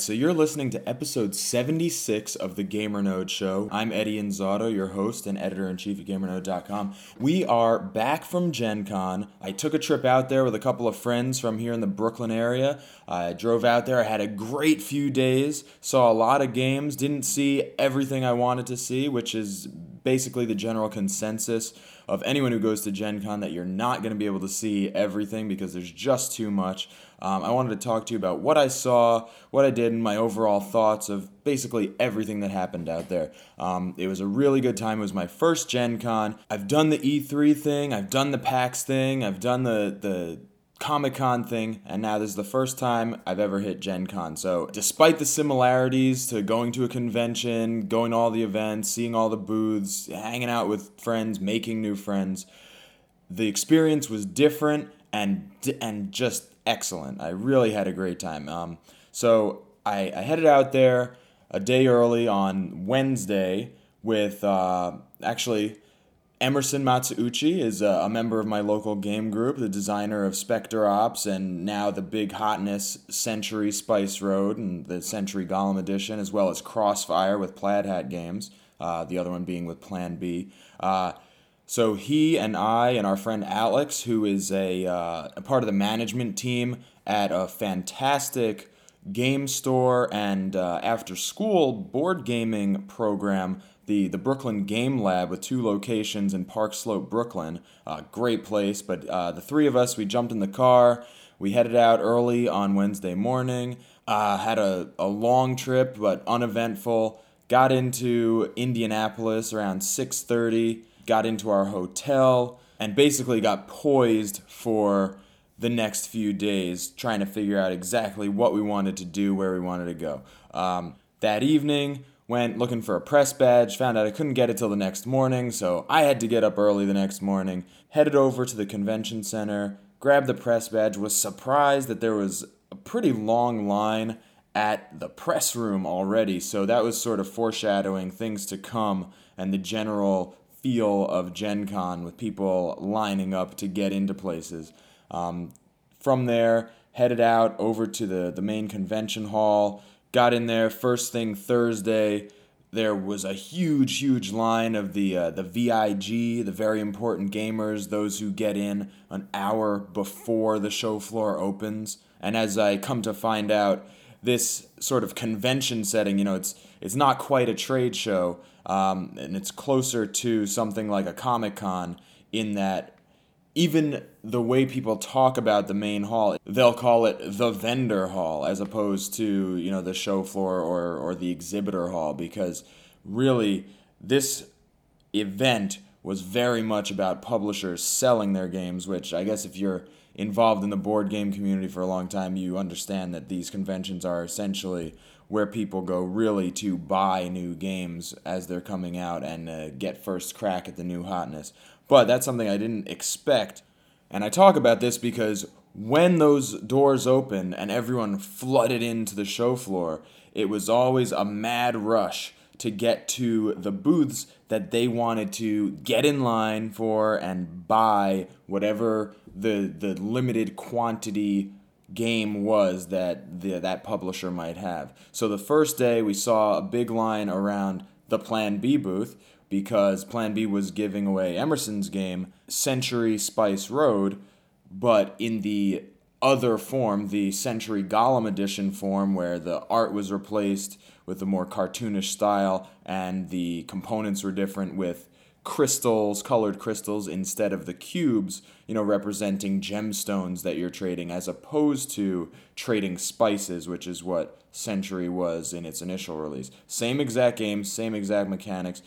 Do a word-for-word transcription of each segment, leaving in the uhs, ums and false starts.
right, so you're listening to episode seventy-six of the GamerNode Show. I'm Eddie Inzauto, your host and editor-in-chief of GamerNode dot com. We are back from Gen Con. I took a trip out there with a couple of friends from here in the Brooklyn area. I drove out there. I had a great few days, saw a lot of games, didn't see everything I wanted to see, which is basically the general consensus of anyone who goes to Gen Con, that you're not going to be able to see everything because there's just too much. Um, I wanted to talk to you about what I saw, what I did, and my overall thoughts of basically everything that happened out there. Um, it was a really good time. It was my first Gen Con. I've done the E three thing, I've done the PAX thing, I've done the the Comic-Con thing, and now this is the first time I've ever hit Gen Con. So despite the similarities to going to a convention, going to all the events, seeing all the booths, hanging out with friends, making new friends, the experience was different and and just excellent. I really had a great time. Um, so I, I headed out there a day early on Wednesday with, uh, actually... Emerson Matsuuchi is a member of my local game group, the designer of Spectre Ops, and now the big hotness Century Spice Road and the Century Golem Edition, as well as Crossfire with Plaid Hat Games, uh, the other one being with Plan B. Uh, so he and I and our friend Alex, who is a, uh, a part of the management team at a fantastic game store and uh, after-school board gaming program, The, the Brooklyn Game Lab, with two locations in Park Slope, Brooklyn. Uh, great place, but uh, the three of us, we jumped in the car. We headed out early on Wednesday morning, uh, had a, a long trip, but uneventful. Got into Indianapolis around six thirty, got into our hotel, and basically got poised for the next few days, trying to figure out exactly what we wanted to do, where we wanted to go. Um, that evening... Went looking for a press badge, found out I couldn't get it till the next morning, so I had to get up early the next morning, headed over to the convention center, grabbed the press badge, was surprised that there was a pretty long line at the press room already, so that was sort of foreshadowing things to come and the general feel of Gen Con with people lining up to get into places. Um, from there, headed out over to the, the main convention hall. Got in there first thing Thursday. There was a huge, huge line of the uh, the V I G, the very important gamers, those who get in an hour before the show floor opens. And as I come to find out, this sort of convention setting, you know, it's it's not quite a trade show, um, and it's closer to something like a Comic-Con in that even the way people talk about the main hall, they'll call it the vendor hall as opposed to, you know, the show floor or, or the exhibitor hall, because really this event was very much about publishers selling their games, which I guess if you're involved in the board game community for a long time, you understand that these conventions are essentially where people go really to buy new games as they're coming out and uh, get first crack at the new hotness. But that's something I didn't expect. And I talk about this because when those doors opened and everyone flooded into the show floor, it was always a mad rush to get to the booths that they wanted to get in line for and buy whatever the the limited quantity game was that the, that publisher might have. So the first day we saw a big line around the Plan B booth, because Plan B was giving away Emerson's game, Century Spice Road, but in the other form, the Century Golem Edition form, where the art was replaced with a more cartoonish style and the components were different with crystals, colored crystals, instead of the cubes, you know, representing gemstones that you're trading, as opposed to trading spices, which is what Century was in its initial release. Same exact game, same exact mechanics.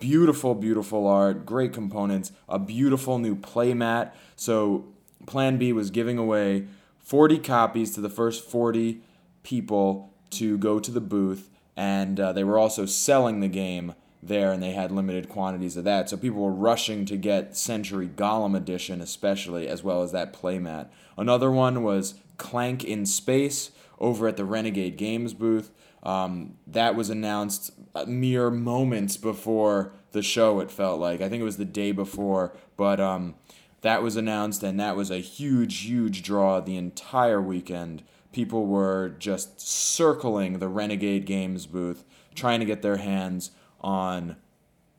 Beautiful, beautiful art, great components, a beautiful new playmat. So Plan B was giving away forty copies to the first forty people to go to the booth, and uh, they were also selling the game there, and they had limited quantities of that. So people were rushing to get Century Golem Edition especially, as well as that playmat. Another one was Clank in Space over at the Renegade Games booth. Um, that was announced mere moments before the show, it felt like. I think it was the day before, but um, that was announced, and that was a huge, huge draw the entire weekend. people were just circling the Renegade Games booth, trying to get their hands on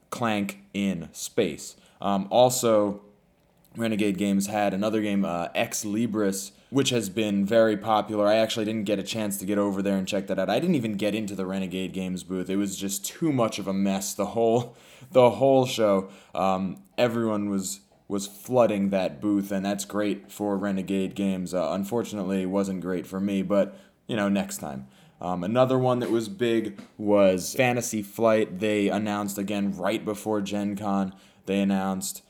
Clank in Space. Um, also, Renegade Games had another game, uh, Ex Libris, which has been very popular. I actually didn't get a chance to get over there and check that out. I didn't even get into the Renegade Games booth. It was just too much of a mess. The whole, the whole show. Um, everyone was was flooding that booth, and that's great for Renegade Games. Uh, unfortunately, it wasn't great for me, but you know, next time. Um, another one that was big was Fantasy Flight. They announced again right before Gen Con. They announced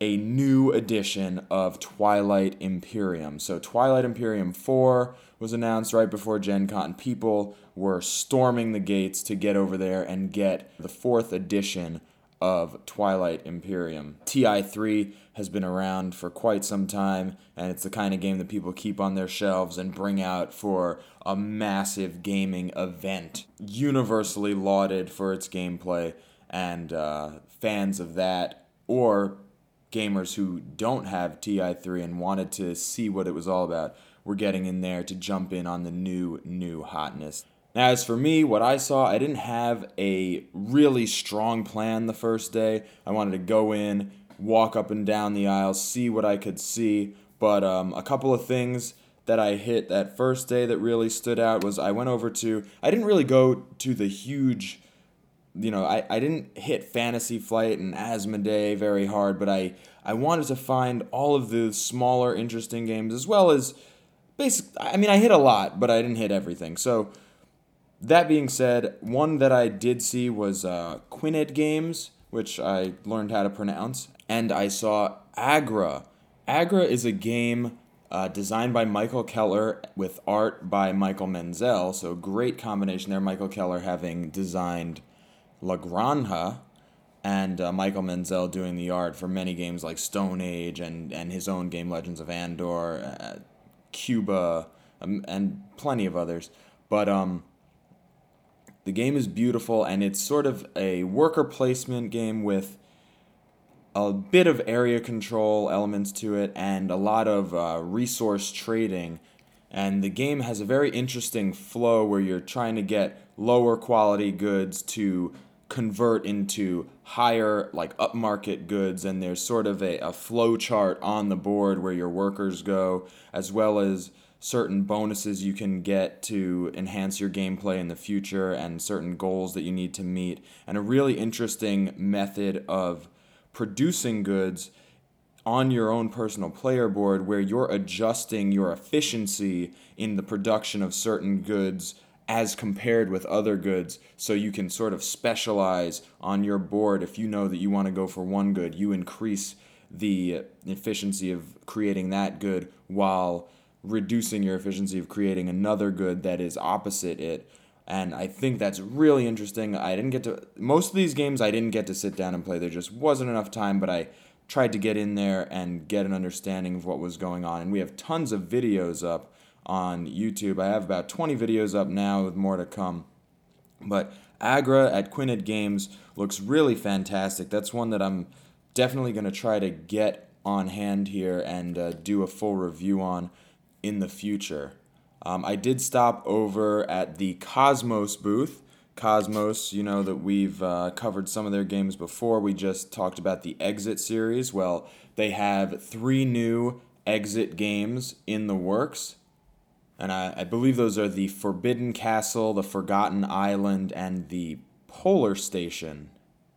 a new edition of Twilight Imperium. So Twilight Imperium four was announced right before Gen Con. People were storming the gates to get over there and get the fourth edition of Twilight Imperium. T I three has been around for quite some time, and it's the kind of game that people keep on their shelves and bring out for a massive gaming event. Universally lauded for its gameplay, and uh, fans of that, or gamers who don't have T I three and wanted to see what it was all about, were getting in there to jump in on the new, new hotness. Now, as for me, what I saw, I didn't have a really strong plan the first day. I wanted to go in, walk up and down the aisle, see what I could see, but um, a couple of things that I hit that first day that really stood out was I went over to, I didn't really go to the huge... You know, I, I didn't hit Fantasy Flight and Asmodee very hard, but I, I wanted to find all of the smaller, interesting games, as well as, basic. I mean, I hit a lot, but I didn't hit everything. So, that being said, one that I did see was uh, Quinet Games, which I learned how to pronounce, and I saw Agra. Agra is a game uh, designed by Michael Keller with art by Michael Menzel, so great combination there, Michael Keller having designed La Granja, and uh, Michael Menzel doing the art for many games like Stone Age and, and his own game Legends of Andor, uh, Cuba, um, and plenty of others. But um, the game is beautiful, and it's sort of a worker placement game with a bit of area control elements to it and a lot of uh, resource trading. And the game has a very interesting flow where you're trying to get lower quality goods to convert into higher, like, upmarket goods, and there's sort of a, a flow chart on the board where your workers go, as well as certain bonuses you can get to enhance your gameplay in the future and certain goals that you need to meet, and a really interesting method of producing goods on your own personal player board where you're adjusting your efficiency in the production of certain goods as compared with other goods, so you can sort of specialize on your board. If you know that you want to go for one good, you increase the efficiency of creating that good while reducing your efficiency of creating another good that is opposite it. And I think that's really interesting. I didn't get to... Most of these games I didn't get to sit down and play. There just wasn't enough time, but I tried to get in there and get an understanding of what was going on. And we have tons of videos up on YouTube. I have about twenty videos up now with more to come. But Agra at Quinet Games looks really fantastic. That's one that I'm definitely going to try to get on hand here and uh, do a full review on in the future. Um, I did stop over at the Cosmos booth. Cosmos, you know that we've uh, covered some of their games before. We just talked about the Exit series. Well, they have three new Exit games in the works. And I, I believe those are the Forbidden Castle, the Forgotten Island, and the Polar Station,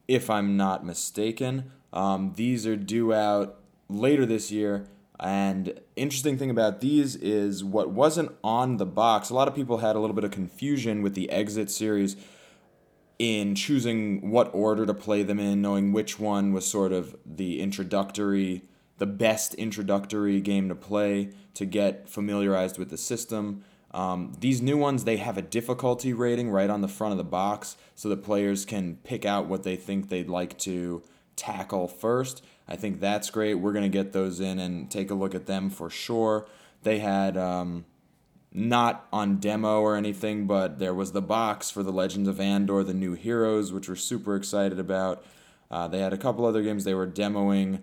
if I'm not mistaken. Um, these are due out later this year. And interesting thing about these is what wasn't on the box. A lot of people had a little bit of confusion with the Exit series in choosing what order to play them in, knowing which one was sort of the introductory the best introductory game to play to get familiarized with the system. Um, these new ones, they have a difficulty rating right on the front of the box so the players can pick out what they think they'd like to tackle first. I think that's great. We're going to get those in and take a look at them for sure. They had, um, not on demo or anything, but there was the box for the Legends of Andor, the new heroes, which we're super excited about. Uh, they had a couple other games they were demoing,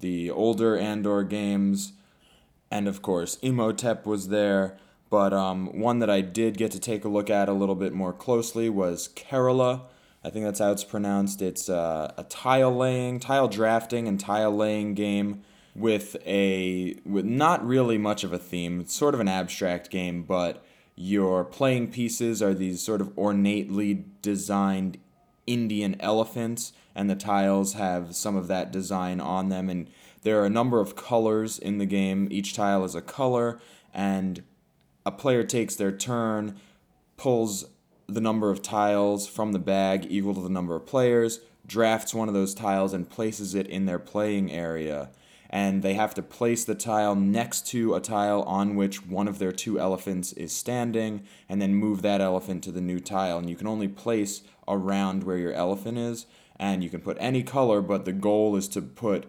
the older Andor games, and of course Imhotep was there, But um, one that I did get to take a look at a little bit more closely was Kerala. I think that's how it's pronounced. It's uh, a tile laying, tile drafting, and tile laying game with a with not really much of a theme. It's sort of an abstract game, but your playing pieces are these sort of ornately designed Indian elephants, and the tiles have some of that design on them. And there are a number of colors in the game. Each tile is a color, and a player takes their turn, pulls the number of tiles from the bag equal to the number of players, drafts one of those tiles, and places it in their playing area. And they have to place the tile next to a tile on which one of their two elephants is standing, and then move that elephant to the new tile. And you can only place around where your elephant is, and you can put any color, but the goal is to put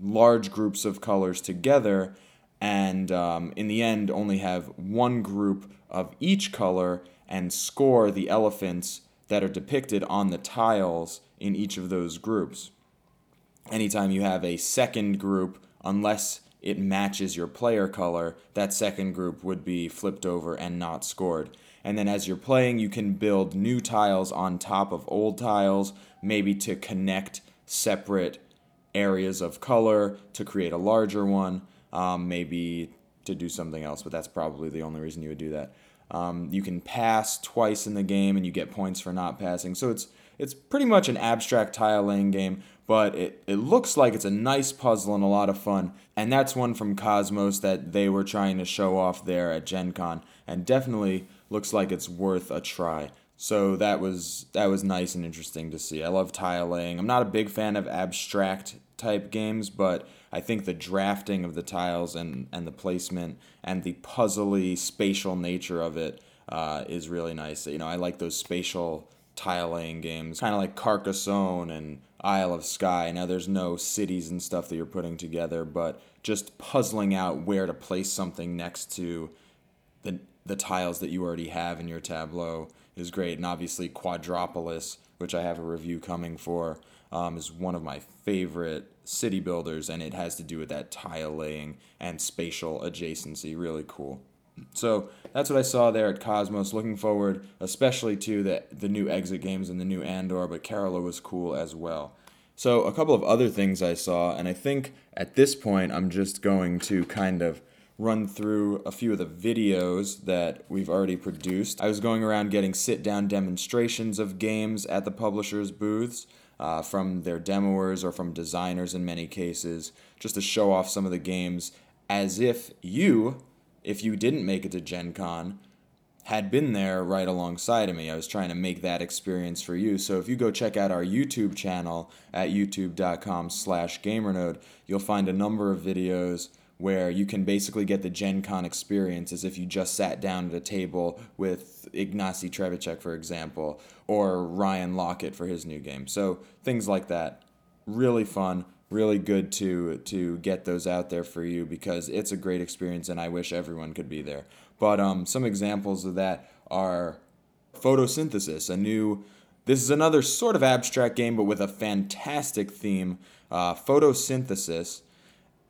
large groups of colors together, and um, in the end only have one group of each color, and score the elephants that are depicted on the tiles in each of those groups. Anytime you have a second group, unless it matches your player color, that second group would be flipped over and not scored. And then as you're playing, you can build new tiles on top of old tiles, maybe to connect separate areas of color to create a larger one, um, maybe to do something else, but that's probably the only reason you would do that. Um, you can pass twice in the game, and you get points for not passing. So it's it's pretty much an abstract tile-laying game, but it, it looks like it's a nice puzzle and a lot of fun. And that's one from Cosmos that they were trying to show off there at Gen Con, and definitely looks like it's worth a try. So that was that was nice and interesting to see. I love tile-laying. I'm not a big fan of abstract-type games, but I think the drafting of the tiles and, and the placement and the puzzly spatial nature of it uh, is really nice. You know, I like those spatial tile-laying games, kind of like Carcassonne and Isle of Skye. Now, there's no cities and stuff that you're putting together, but just puzzling out where to place something next to the the tiles that you already have in your tableau is great. And obviously Quadropolis, which I have a review coming for, um, is one of my favorite city builders, and it has to do with that tile laying and spatial adjacency. Really cool. So that's what I saw there at Cosmos. Looking forward especially to the, the new Exit games and the new Andor, but Kerala was cool as well. So a couple of other things I saw, and I think at this point I'm just going to kind of run through a few of the videos that we've already produced. I was going around getting sit-down demonstrations of games at the publishers' booths uh, from their demoers or from designers in many cases, just to show off some of the games as if you, if you didn't make it to Gen Con, had been there right alongside of me. I was trying to make that experience for you. So if you go check out our YouTube channel at youtube.com slash GamerNode, you'll find a number of videos where you can basically get the Gen Con experience as if you just sat down at a table with Ignacy Trevicek, for example, or Ryan Lockett for his new game. So things like that. Really fun, really good to to get those out there for you, because it's a great experience and I wish everyone could be there. But um, some examples of that are Photosynthesis, a new... This is another sort of abstract game, but with a fantastic theme, uh, Photosynthesis.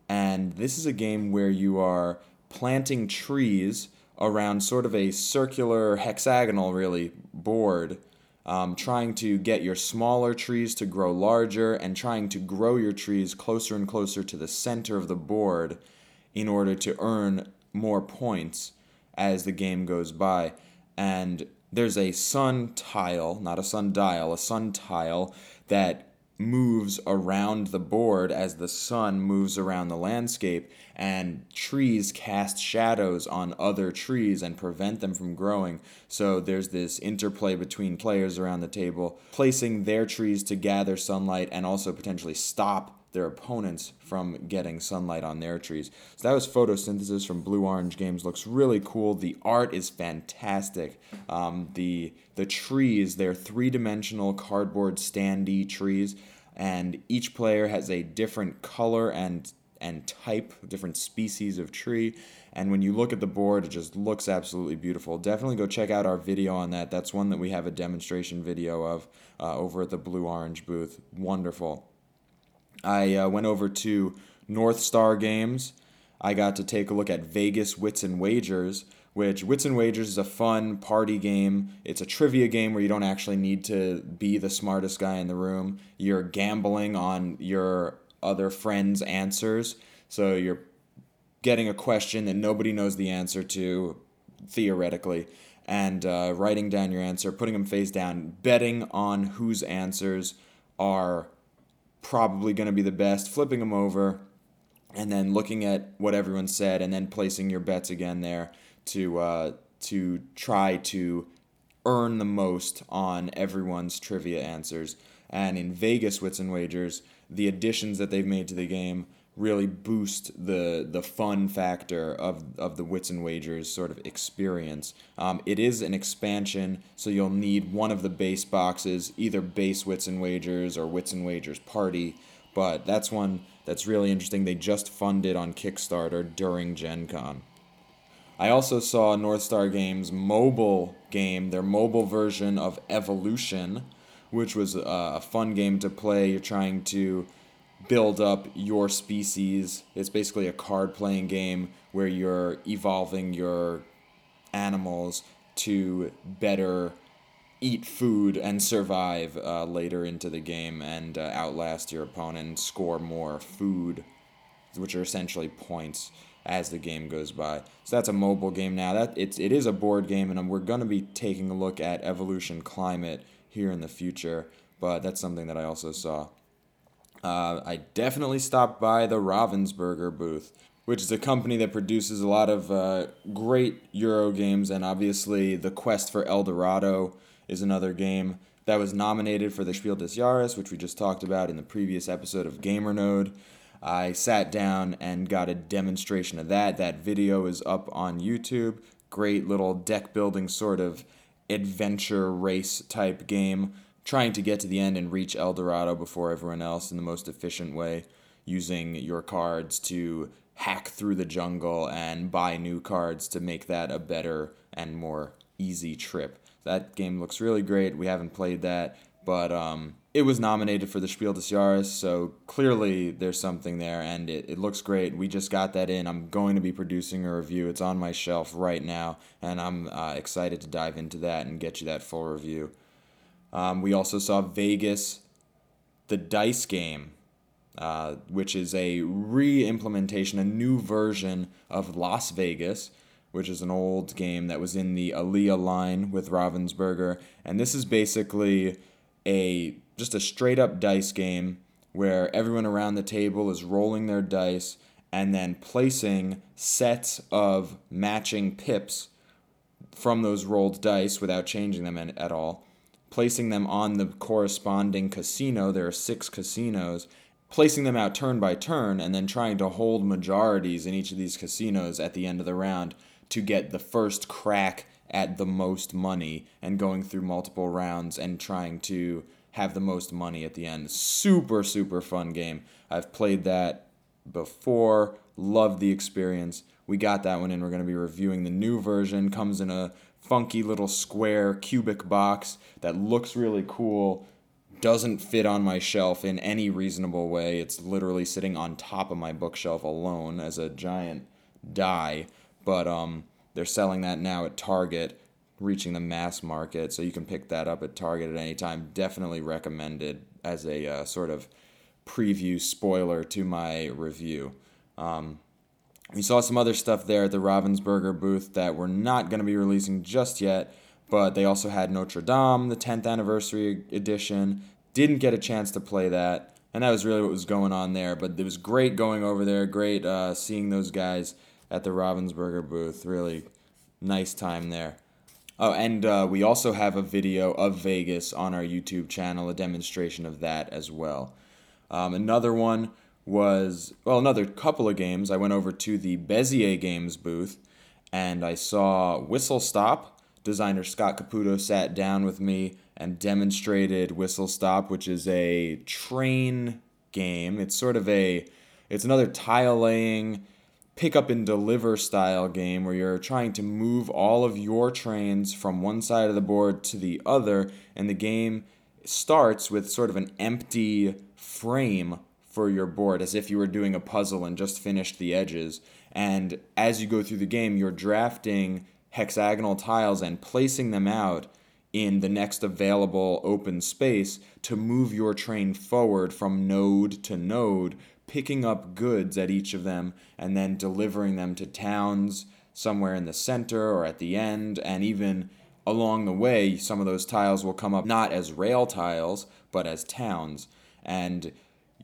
And this is a game where you are planting trees around sort of a circular, hexagonal, really, board, um, trying to get your smaller trees to grow larger and trying to grow your trees closer and closer to the center of the board in order to earn more points as the game goes by. And there's a sun tile, not a sundial, a sun tile that moves around the board as the sun moves around the landscape, and trees cast shadows on other trees and prevent them from growing. So there's this interplay between players around the table placing their trees to gather sunlight and also potentially stop their opponents from getting sunlight on their trees. So that was Photosynthesis from Blue Orange Games. Looks really cool. The art is fantastic. Um, the the trees, they're three-dimensional cardboard standee trees, and each player has a different color and and type, different species of tree. And when you look at the board, it just looks absolutely beautiful. Definitely go check out our video on that. That's one that we have a demonstration video of uh, over at the Blue Orange booth. Wonderful. I uh, went over to North Star Games. I got to take a look at Vegas Wits and Wagers, which Wits and Wagers is a fun party game. It's a trivia game where you don't actually need to be the smartest guy in the room. You're gambling on your other friends' answers. So you're getting a question that nobody knows the answer to, theoretically, and uh, writing down your answer, putting them face down, betting on whose answers are probably going to be the best, flipping them over, and then looking at what everyone said, and then placing your bets again there to uh, to try to earn the most on everyone's trivia answers. And in Vegas Wits and Wagers, the additions that they've made to the game really boost the the fun factor of, of the Wits and Wagers sort of experience. Um, it is an expansion, so you'll need one of the base boxes, either base Wits and Wagers or Wits and Wagers Party, but that's one that's really interesting. They just funded on Kickstarter during Gen Con. I also saw North Star Games' mobile game, their mobile version of Evolution, which was a fun game to play. You're trying to build up your species. It's basically a card-playing game where you're evolving your animals to better eat food and survive uh, later into the game, and uh, outlast your opponent and score more food, which are essentially points as the game goes by. So that's a mobile game now. That it's it is a board game, and we're going to be taking a look at Evolution Climate here in the future, but that's something that I also saw. Uh, I definitely stopped by the Ravensburger booth, which is a company that produces a lot of uh, great Euro games, and obviously The Quest for El Dorado is another game that was nominated for the Spiel des Jahres, which we just talked about in the previous episode of GamerNode. I sat down and got a demonstration of that. That video is up on YouTube. Great little deck-building sort of adventure race type game, trying to get to the end and reach El Dorado before everyone else in the most efficient way, using your cards to hack through the jungle and buy new cards to make that a better and more easy trip. That game looks really great. We haven't played that, but um, it was nominated for the Spiel des Jahres, so clearly there's something there, and it, it looks great. We just got that in. I'm going to be producing a review. It's on my shelf right now, and I'm uh, excited to dive into that and get you that full review. Um, we also saw Vegas, the dice game, uh, which is a re-implementation, a new version of Las Vegas, which is an old game that was in the Aaliyah line with Ravensburger. And this is basically a just a straight-up dice game where everyone around the table is rolling their dice and then placing sets of matching pips from those rolled dice without changing them at all, placing them on the corresponding casino. There are six casinos, placing them out turn by turn, and then trying to hold majorities in each of these casinos at the end of the round to get the first crack at the most money, and going through multiple rounds and trying to have the most money at the end. Super, super fun game. I've played that before, loved the experience. We got that one in. We're going to be reviewing the new version. Comes in a funky little square cubic box that looks really cool, doesn't fit on my shelf in any reasonable way. It's literally sitting on top of my bookshelf alone as a giant die, but um, they're selling that now at Target, reaching the mass market, so you can pick that up at Target at any time. Definitely recommended as a uh, sort of preview spoiler to my review. Um, We saw some other stuff there at the Ravensburger booth that we're not going to be releasing just yet, but they also had Notre Dame, the tenth anniversary edition. Didn't get a chance to play that, and that was really what was going on there. But it was great going over there, great uh, seeing those guys at the Ravensburger booth. Really nice time there. Oh, and uh, we also have a video of Vegas on our YouTube channel, a demonstration of that as well. Um, another one was, well, another couple of games. I went over to the Bezier Games booth, and I saw Whistle Stop. Designer Scott Caputo sat down with me and demonstrated Whistle Stop, which is a train game. It's sort of a, it's another tile-laying, pick-up-and-deliver style game where you're trying to move all of your trains from one side of the board to the other, and the game starts with sort of an empty frame for your board, as if you were doing a puzzle and just finished the edges. And as you go through the game, you're drafting hexagonal tiles and placing them out in the next available open space to move your train forward from node to node, picking up goods at each of them and then delivering them to towns somewhere in the center or at the end. And even along the way, some of those tiles will come up not as rail tiles, but as towns. And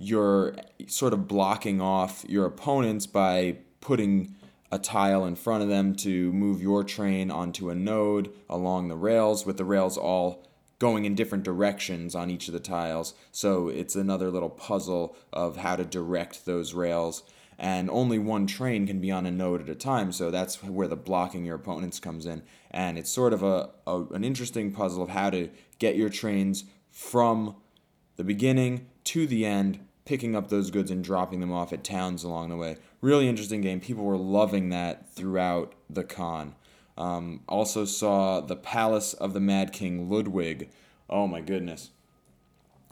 you're sort of blocking off your opponents by putting a tile in front of them to move your train onto a node along the rails, with the rails all going in different directions on each of the tiles. So it's another little puzzle of how to direct those rails. And only one train can be on a node at a time, so that's where the blocking your opponents comes in. And it's sort of a, a an interesting puzzle of how to get your trains from the beginning to the end, picking up those goods and dropping them off at towns along the way. Really interesting game. People were loving that throughout the con. Um, also saw the Palace of the Mad King Ludwig. Oh my goodness.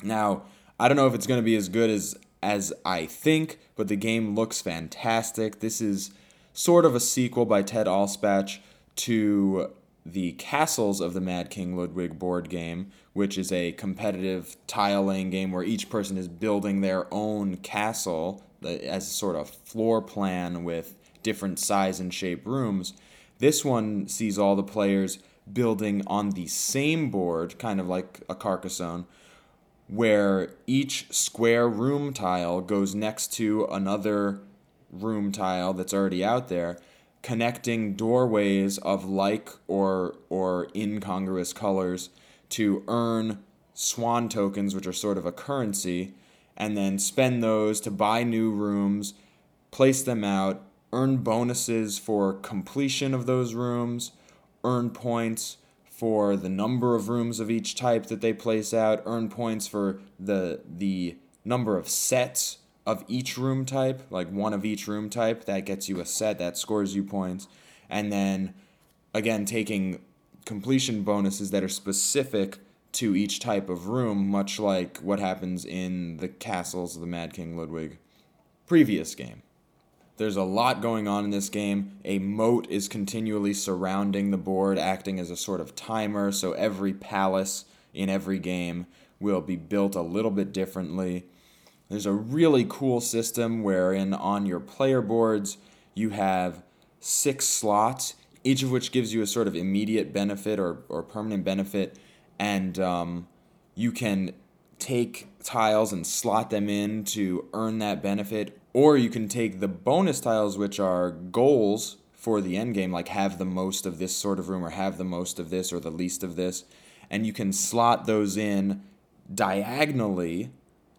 Now, I don't know if it's going to be as good as, as I think, but the game looks fantastic. This is sort of a sequel by Ted Allspach to the Castles of the Mad King Ludwig board game, which is a competitive tile-laying game where each person is building their own castle as a sort of floor plan with different size and shape rooms. This one sees all the players building on the same board, kind of like a Carcassonne, where each square room tile goes next to another room tile that's already out there, connecting doorways of like or or incongruous colors to earn swan tokens, which are sort of a currency, and then spend those to buy new rooms, place them out, earn bonuses for completion of those rooms, earn points for the number of rooms of each type that they place out, earn points for the the number of sets of each room type, like one of each room type, that gets you a set, that scores you points, and then, again, taking completion bonuses that are specific to each type of room, much like what happens in the Castles of the Mad King Ludwig previous game. There's a lot going on in this game. A moat is continually surrounding the board, acting as a sort of timer, so every palace in every game will be built a little bit differently. There's a really cool system wherein on your player boards you have six slots, each of which gives you a sort of immediate benefit or, or permanent benefit, and um, you can take tiles and slot them in to earn that benefit. Or you can take the bonus tiles, which are goals for the end game, like have the most of this sort of room or have the most of this or the least of this, and you can slot those in diagonally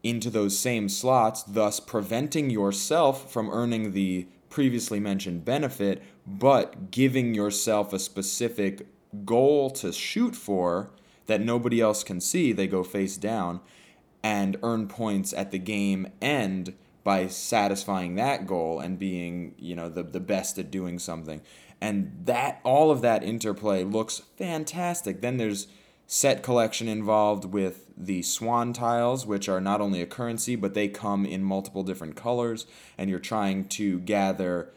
into those same slots, thus preventing yourself from earning the previously mentioned benefit, but giving yourself a specific goal to shoot for that nobody else can see. They go face down and earn points at the game end by satisfying that goal and being, you know, the, the best at doing something. And that, all of that interplay looks fantastic. Then there's set collection involved with the swan tiles, which are not only a currency, but they come in multiple different colors, and you're trying to gather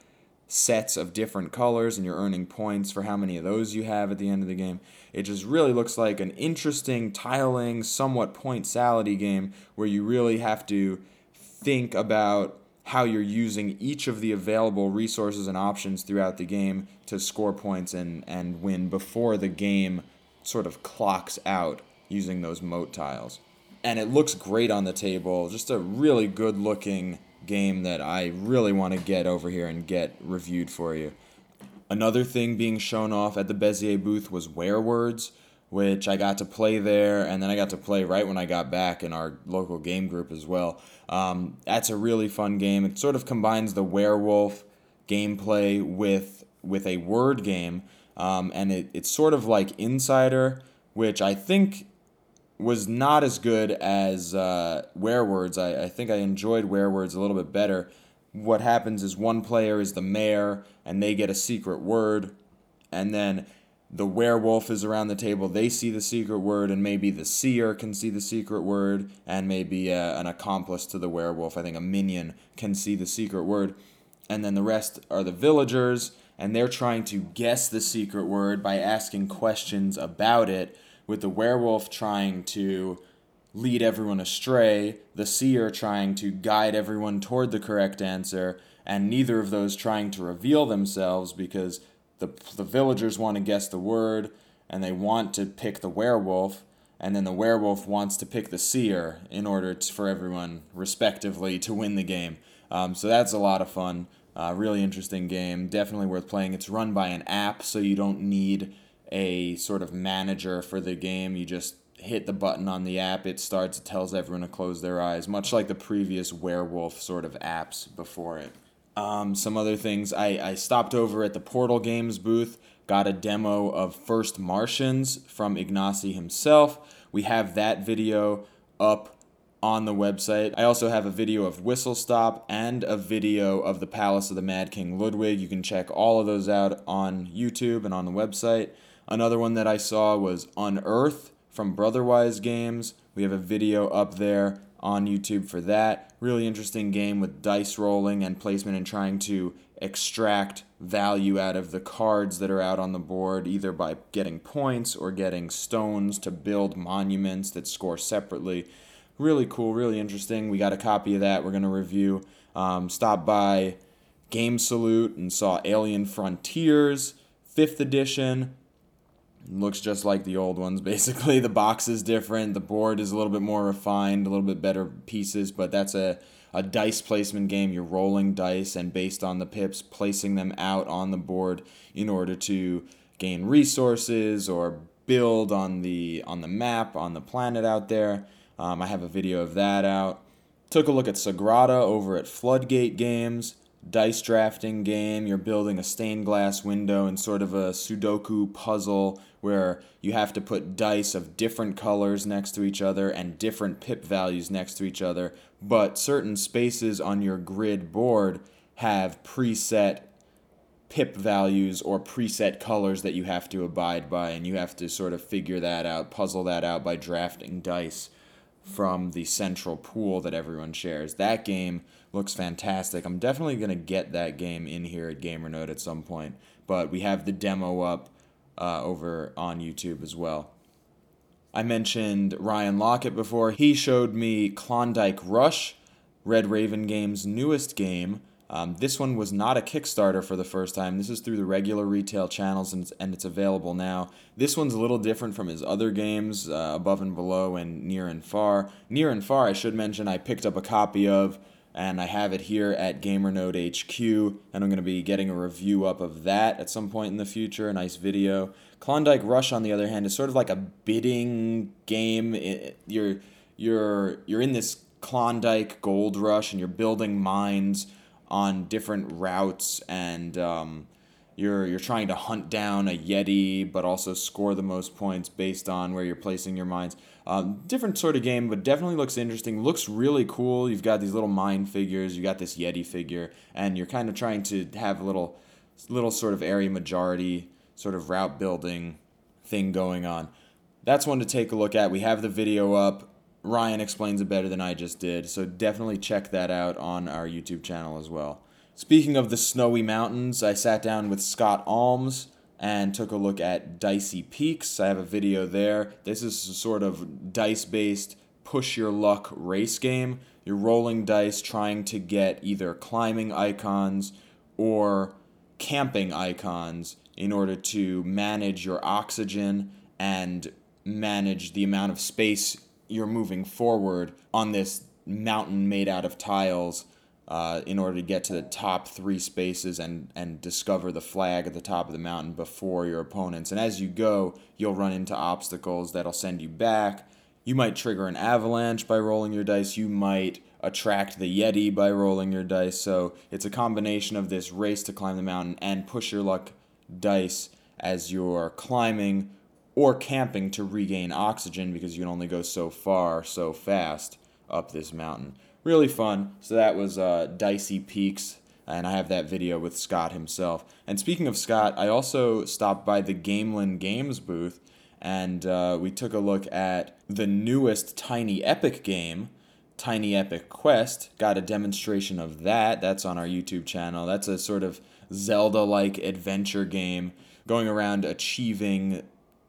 sets of different colors, and you're earning points for how many of those you have at the end of the game. It just really looks like an interesting, tiling, somewhat point salad-y game where you really have to think about how you're using each of the available resources and options throughout the game to score points and, and win before the game sort of clocks out using those moat tiles. And it looks great on the table. Just a really good-looking game that I really want to get over here and get reviewed for you. Another thing being shown off at the Bezier booth was Werewords, which I got to play there, and then I got to play right when I got back in our local game group as well. Um, that's a really fun game. It sort of combines the werewolf gameplay with with a word game, um, and it, it's sort of like Insider, which I think was not as good as uh, Werewords. I, I think I enjoyed Werewords a little bit better. What happens is one player is the mayor, and they get a secret word, and then the werewolf is around the table, they see the secret word, and maybe the seer can see the secret word, and maybe uh, an accomplice to the werewolf, I think a minion, can see the secret word. And then the rest are the villagers, and they're trying to guess the secret word by asking questions about it, with the werewolf trying to lead everyone astray, the seer trying to guide everyone toward the correct answer, and neither of those trying to reveal themselves because the the villagers want to guess the word, and they want to pick the werewolf, and then the werewolf wants to pick the seer in order to, for everyone, respectively, to win the game. Um, so that's a lot of fun. Uh, really interesting game. Definitely worth playing. It's run by an app, so you don't need a sort of manager for the game. You just hit the button on the app. It starts, it tells everyone to close their eyes, much like the previous werewolf sort of apps before it. Um, some other things. I, I stopped over at the Portal Games booth, got a demo of First Martians from Ignacy himself. We have that video up on the website. I also have a video of Whistle Stop and a video of the Palace of the Mad King Ludwig. You can check all of those out on YouTube and on the website. Another one that I saw was Unearth from Brotherwise Games. We have a video up there on YouTube for that. Really interesting game with dice rolling and placement and trying to extract value out of the cards that are out on the board, either by getting points or getting stones to build monuments that score separately. Really cool, really interesting. We got a copy of that we're going to review. Um, stopped by Game Salute and saw Alien Frontiers, fifth edition. Looks just like the old ones, basically. The box is different. The board is a little bit more refined, a little bit better pieces, but that's a, a dice placement game. You're rolling dice and based on the pips, placing them out on the board in order to gain resources or build on the on the map, on the planet out there. Um, I have a video of that out. Took a look at Sagrada over at Floodgate Games. Dice drafting game. You're building a stained glass window and sort of a Sudoku puzzle where you have to put dice of different colors next to each other and different pip values next to each other, but certain spaces on your grid board have preset pip values or preset colors that you have to abide by, and you have to sort of figure that out, puzzle that out by drafting dice from the central pool that everyone shares. That game looks fantastic. I'm definitely going to get that game in here at GamerNode at some point, but we have the demo up uh, over on YouTube as well. I mentioned Ryan Lockett before. He showed me Klondike Rush, Red Raven Games' newest game. Um, this one was not a Kickstarter for the first time. This is through the regular retail channels, and it's, and it's available now. This one's a little different from his other games, uh, Above and Below and Near and Far. Near and Far, I should mention, I picked up a copy of, and I have it here at GamerNode H Q, and I'm going to be getting a review up of that at some point in the future, a nice video. Klondike Rush, on the other hand, is sort of like a bidding game. It, you're, you're, you're in this Klondike gold rush, and you're building mines on different routes, and um, you're you're trying to hunt down a Yeti, but also score the most points based on where you're placing your mines. Um, different sort of game, but definitely looks interesting. Looks really cool. You've got these little mine figures. You got this Yeti figure, and you're kind of trying to have a little, little sort of area majority sort of route building thing going on. That's one to take a look at. We have the video up. Ryan explains it better than I just did, so definitely check that out on our YouTube channel as well. Speaking of the snowy mountains, I sat down with Scott Alms and took a look at Dicey Peaks. I have a video there. This is a sort of dice-based push-your-luck race game. You're rolling dice trying to get either climbing icons or camping icons in order to manage your oxygen and manage the amount of space you're moving forward on this mountain made out of tiles uh, in order to get to the top three spaces and, and discover the flag at the top of the mountain before your opponents. And as you go, you'll run into obstacles that'll send you back. You might trigger an avalanche by rolling your dice. You might attract the Yeti by rolling your dice. So it's a combination of this race to climb the mountain and push your luck dice as you're climbing or camping to regain oxygen, because you can only go so far, so fast up this mountain. Really fun. So that was uh, Dicey Peaks, and I have that video with Scott himself. And speaking of Scott, I also stopped by the Gamelin Games booth, and uh, we took a look at the newest Tiny Epic game, Tiny Epic Quest. Got a demonstration of that. That's on our YouTube channel. That's a sort of Zelda-like adventure game, going around achieving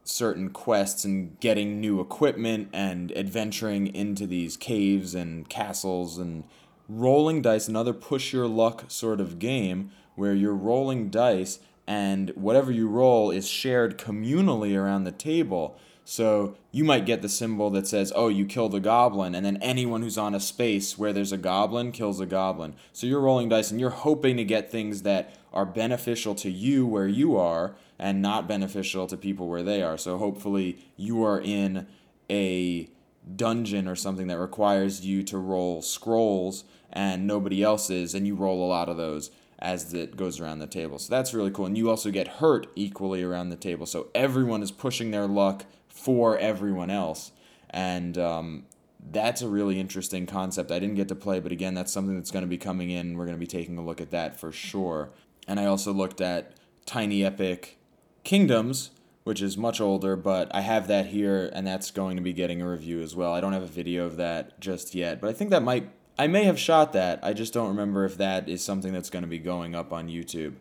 certain quests and getting new equipment and adventuring into these caves and castles and rolling dice, another push-your-luck sort of game where you're rolling dice and whatever you roll is shared communally around the table. So you might get the symbol that says, oh, you killed a goblin, and then anyone who's on a space where there's a goblin kills a goblin. So you're rolling dice and you're hoping to get things that are beneficial to you where you are and not beneficial to people where they are. So hopefully you are in a dungeon or something that requires you to roll scrolls and nobody else is, and you roll a lot of those as it goes around the table. So that's really cool. And you also get hurt equally around the table. So everyone is pushing their luck for everyone else. And um, that's a really interesting concept. I didn't get to play, but again, that's something that's going to be coming in. We're going to be taking a look at that for sure. And I also looked at Tiny Epic Kingdoms, which is much older, but I have that here, and that's going to be getting a review as well. I don't have a video of that just yet, but I think that might... I may have shot that. I just don't remember if that is something that's going to be going up on YouTube.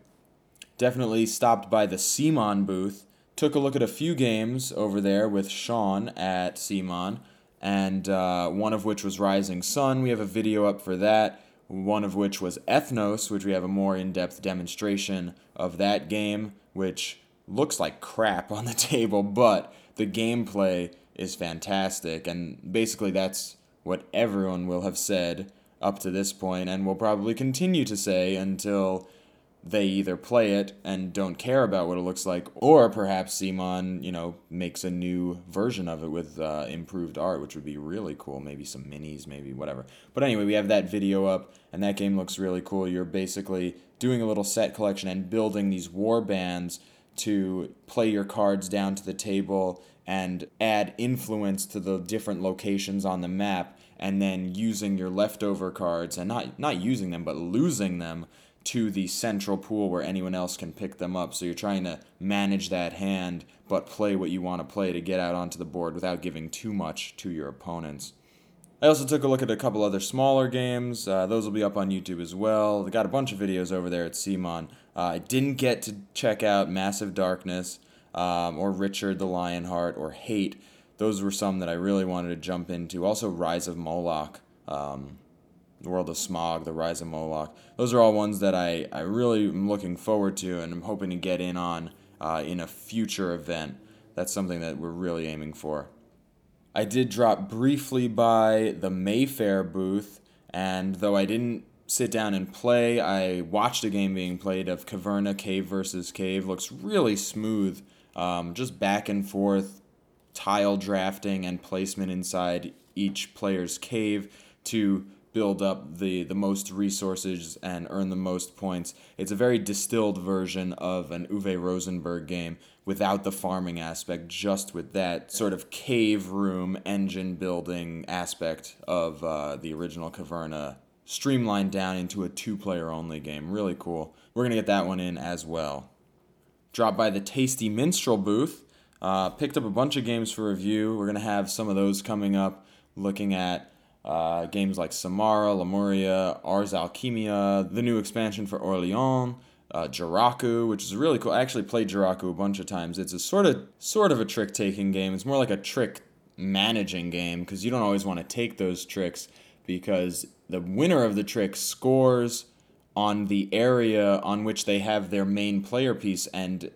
Definitely stopped by the Simon booth. Took a look at a few games over there with Sean at Simon, and uh, one of which was Rising Sun. We have a video up for that. One of which was Ethnos, which we have a more in-depth demonstration of that game, which looks like crap on the table, but the gameplay is fantastic. And basically that's what everyone will have said up to this point and will probably continue to say until they either play it and don't care about what it looks like, or perhaps Simon, you know, makes a new version of it with uh, improved art, which would be really cool. Maybe some minis, maybe whatever. But anyway, we have that video up, and that game looks really cool. You're basically doing a little set collection and building these war bands to play your cards down to the table and add influence to the different locations on the map, and then using your leftover cards, and not not using them, but losing them to the central pool where anyone else can pick them up. So you're trying to manage that hand, but play what you want to play to get out onto the board without giving too much to your opponents. I also took a look at a couple other smaller games. Uh, those will be up on YouTube as well. They got a bunch of videos over there at Simon. Uh, I didn't get to check out Massive Darkness, Um, or Richard the Lionheart, or Hate. Those were some that I really wanted to jump into. Also Rise of Moloch, um, The World of Smog, The Rise of Moloch. Those are all ones that I, I really am looking forward to and I'm hoping to get in on uh, in a future event. That's something that we're really aiming for. I did drop briefly by the Mayfair booth, and though I didn't sit down and play, I watched a game being played of Caverna, Cave versus. Cave. Looks really smooth. Um, just back and forth, tile drafting and placement inside each player's cave to build up the, the most resources and earn the most points. It's a very distilled version of an Uwe Rosenberg game without the farming aspect, just with that sort of cave room engine building aspect of uh, the original Caverna, streamlined down into a two-player only game. Really cool. We're going to get that one in as well. Dropped by the Tasty Minstrel booth, uh, picked up a bunch of games for review. We're going to have some of those coming up, looking at uh, games like Samara, Lemuria, Ars Alchemia, the new expansion for Orleans, uh, Jiraku, which is really cool. I actually played Jiraku a bunch of times. It's a sort of sort of a trick-taking game. It's more like a trick-managing game because you don't always want to take those tricks because the winner of the trick scores on the area on which they have their main player piece, and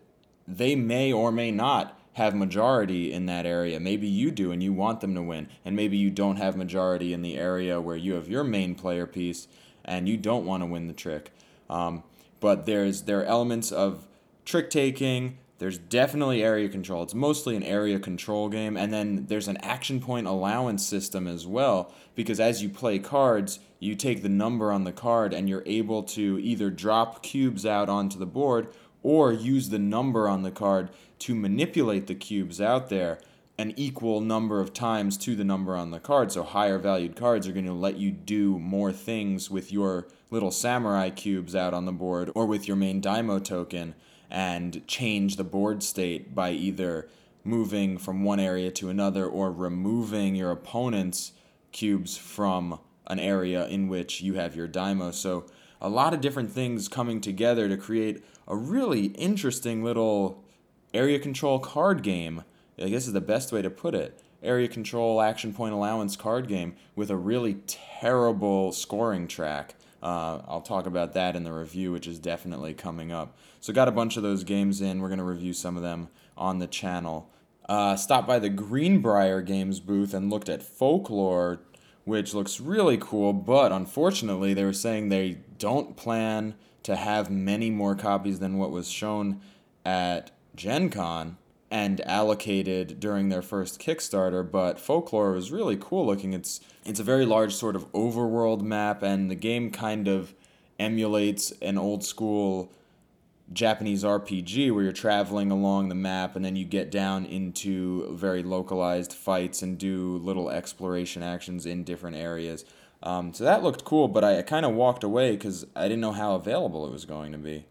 they may or may not have majority in that area. Maybe you do and you want them to win, and maybe you don't have majority in the area where you have your main player piece and you don't want to win the trick. Um, but there's there are elements of trick-taking. There's definitely area control. It's mostly an area control game, and then there's an action point allowance system as well, because as you play cards, you take the number on the card and you're able to either drop cubes out onto the board or use the number on the card to manipulate the cubes out there an equal number of times to the number on the card. So higher valued cards are going to let you do more things with your little samurai cubes out on the board or with your main daimyo token and change the board state by either moving from one area to another or removing your opponent's cubes from an area in which you have your daimyo. So a lot of different things coming together to create a really interesting little area control card game. I guess is the best way to put it. Area control action point allowance card game with a really terrible scoring track. Uh, I'll talk about that in the review, which is definitely coming up. So got a bunch of those games in. We're going to review some of them on the channel. Uh, stopped by the Greenbrier Games booth and looked at Folklore, which looks really cool, but unfortunately they were saying they don't plan to have many more copies than what was shown at Gen Con and allocated during their first Kickstarter, but Folklore was really cool looking. It's it's a very large sort of overworld map, and the game kind of emulates an old school Japanese R P G where you're traveling along the map and then you get down into very localized fights and do little exploration actions in different areas. Um, so that looked cool, but I, I kind of walked away because I didn't know how available it was going to be.